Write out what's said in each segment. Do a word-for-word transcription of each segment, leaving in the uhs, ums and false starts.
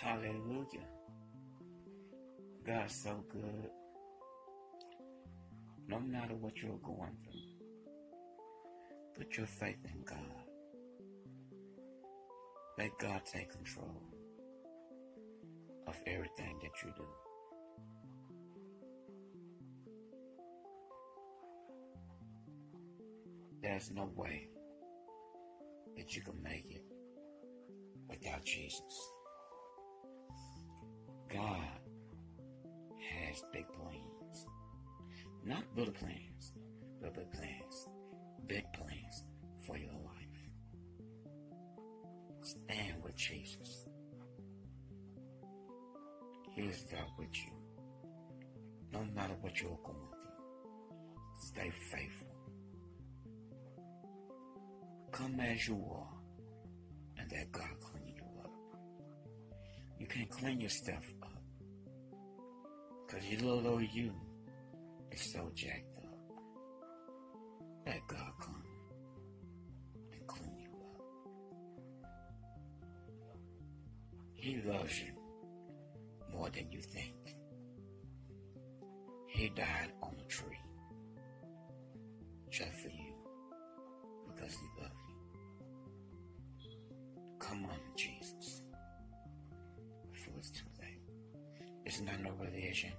Hallelujah. God's so good. No matter what you're going through, put your faith in God. Let God take control of everything that you do. There's no way that you can make it without Jesus. God has big plans. Not little plans, but big plans. Big plans for your life. Stand with Jesus. He is there with you. No matter what you're going through, stay faithful. Come as you are, and let God clean you up. You can't clean yourself up, because your little old you is so jacked up. Let God clean. He loves you more than you think. He died on a tree just for you, because he loves you. Come on, Jesus, before it's too late. It's not no religion.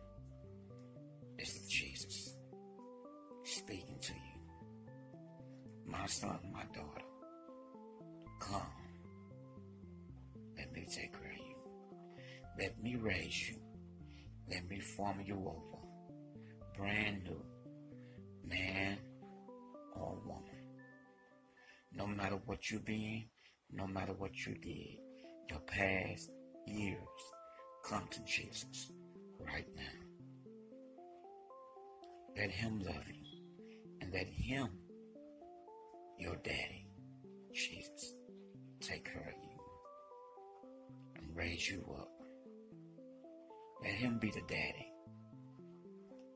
It's Jesus speaking to you. My son, my daughter, come. Let me take care of you. Let me raise you. Let me form you over. Brand new. Man or woman. No matter what you've been, no matter what you did, your past years, come to Jesus right now. Let him love you. And let him, your daddy, Jesus, take care of you. Raise you up. Let him be the daddy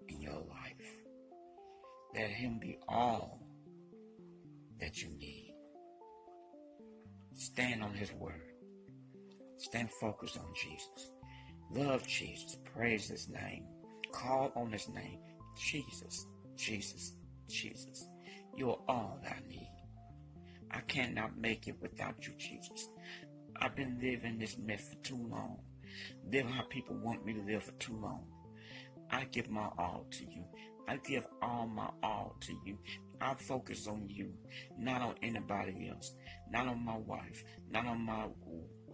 in your life. Let him be all that you need. Stand on his word. Stand focused on Jesus. Love Jesus. Praise His name. Call on His name. Jesus, Jesus, Jesus. You are all I need. I cannot make it without you, Jesus. I've been living this mess for too long. Living how people want me to live for too long. I give my all to you. I give all my all to you. I focus on you, not on anybody else, not on my wife, not on my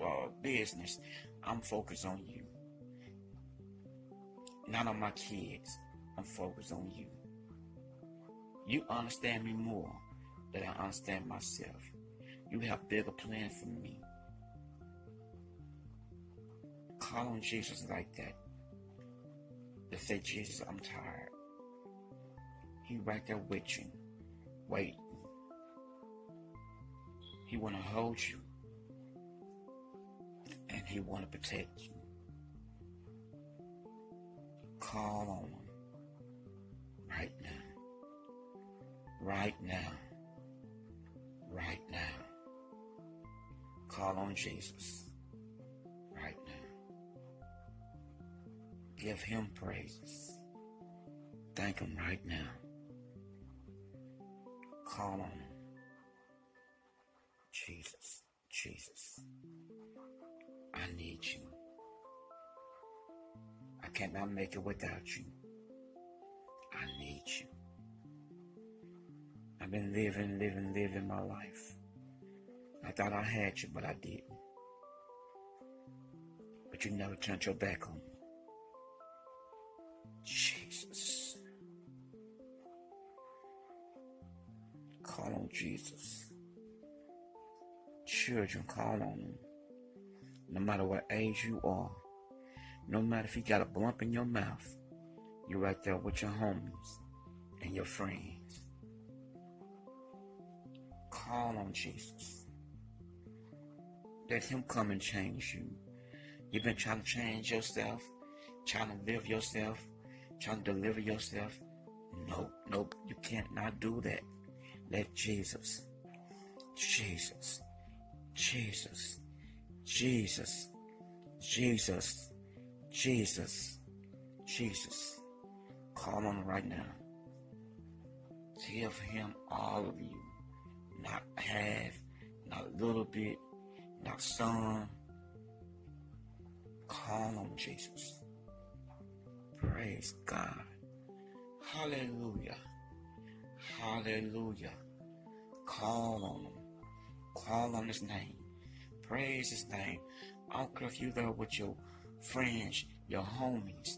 uh, business. I'm focused on you. Not on my kids. I'm focused on you. You understand me more than I understand myself. You have bigger plans for me. Call on Jesus like that. They say, Jesus, I'm tired. He right there with you, waiting. He want to hold you, and He want to protect you. Call on Him right now, right now, right now. Call on Jesus right now. Give Him praises. Thank Him right now. Call on Him. Jesus, Jesus, I need you. I cannot make it without you. I need you. I've been living, living, living my life. I thought I had you, but I didn't. But you never turned your back on me. Jesus. Call on Jesus. Children, call on Him. No matter what age you are, no matter if you got a bump in your mouth, you're right there with your homies and your friends. Call on Jesus. Let Him come and change you. You've been trying to change yourself, trying to live yourself, trying to deliver yourself. Nope, nope, you can't not do that. Let Jesus, Jesus, Jesus, Jesus, Jesus, Jesus, Jesus. Call on Him right now. Give Him all of you. Not half, not a little bit, not some. Call on Jesus. Praise God. Hallelujah. Hallelujah. Call on Him. Call on His name. Praise His name. I don't care if you're there with your friends, your homies.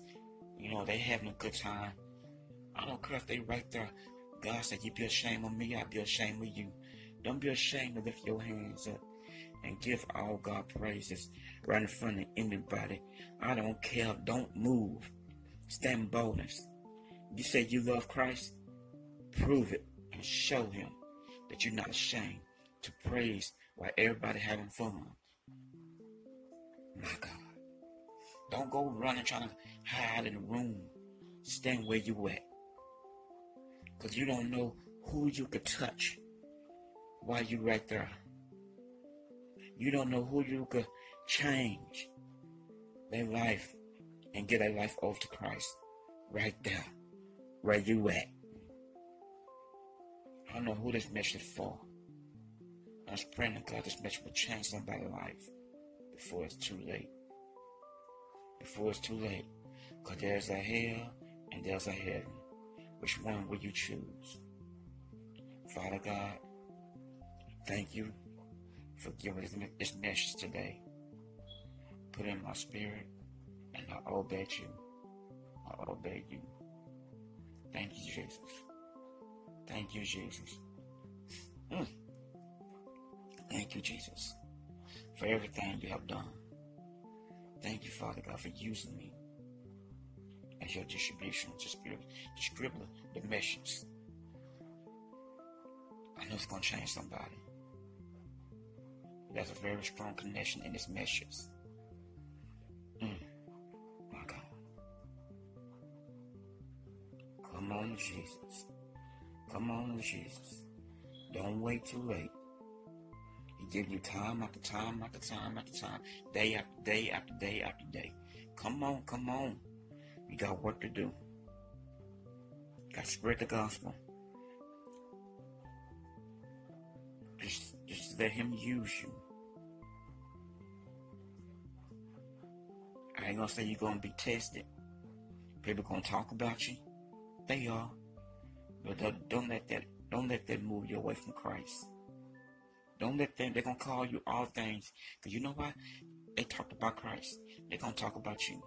You know, they having a good time. I don't care if they right there. God said, you be ashamed of me, I be ashamed of you. Don't be ashamed to lift your hands up and give all God praises right in front of anybody. I don't care. Don't move. Stand boldness. You say you love Christ? Prove it and show Him that you're not ashamed to praise while everybody having fun. My God. Don't go running trying to hide in the room. Stand where you at. Because you don't know who you could touch while you right there. You don't know who you could change their life and get their life over to Christ right there, where you at. I don't know who this message is for. I was praying that God, this message will change somebody's life before it's too late. Before it's too late. Because there's a hell and there's a heaven. Which one will you choose? Father God, thank you for giving this message today. Put it in my spirit, and I obey you. I obey you. Thank you, Jesus. Thank you, Jesus. Mm. Thank you, Jesus, for everything you have done. Thank you, Father God, for using me as your distribution, distributor, the message. I know it's going to change somebody. There's a very strong connection in this message. Mm. My God. Come on, Jesus. Come on, Jesus. Don't wait too late. He gives you time after time after time after time, day after day after day after day. Come on, come on. You got work to do. Got to spread the gospel. Just, just let him use you. I ain't gonna say you're gonna be tested. People gonna talk about you. They are. But don't, don't let that don't let that move you away from Christ. Don't let them, they're gonna call you all things. Cause you know why? They talked about Christ. They're gonna talk about you.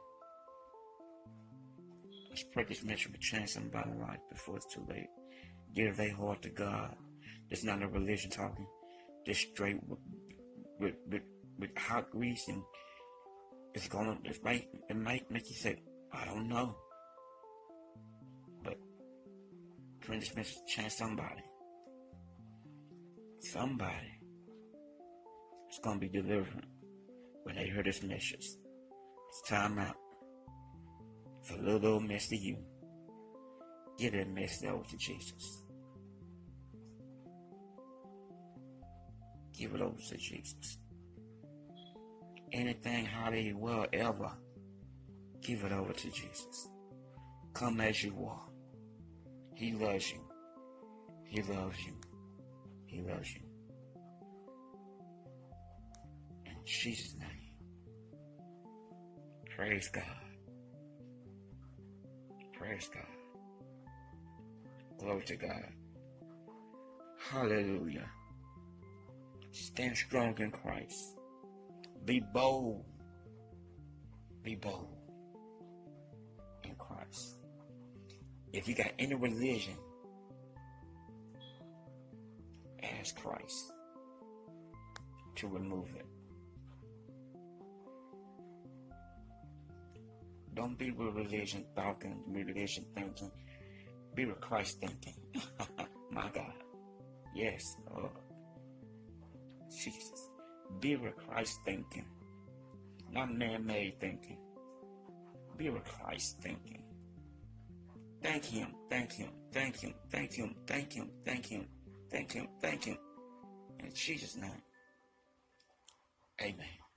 Let's pray this message will change somebody's life before it's too late. Give their heart to God. It's not a religion talking. Just straight with with, with, with hot grease, and it's gonna it might it might make you say, I don't know. But pray this message will change somebody. Somebody. It's gonna be delivered when they hear this message. It's time out. It's a little old mess to you. Give that mess over to Jesus. Give it over to Jesus. Anything, how they will ever, give it over to Jesus. Come as you are. He loves you. He loves you. He loves you. In Jesus' name. Praise God. Praise God. Glory to God. Hallelujah. Stand strong in Christ. Be bold. Be bold in Christ. If you got any religion, ask Christ to remove it. Don't be with religion talking, religion thinking. Be with Christ thinking. My God. Yes, Lord. Jesus. Be with Christ thinking. Not man-made thinking. Be with Christ thinking. Thank him. Thank him. Thank him. Thank him. Thank him. Thank him. Thank him, thank him, in Jesus' name, amen.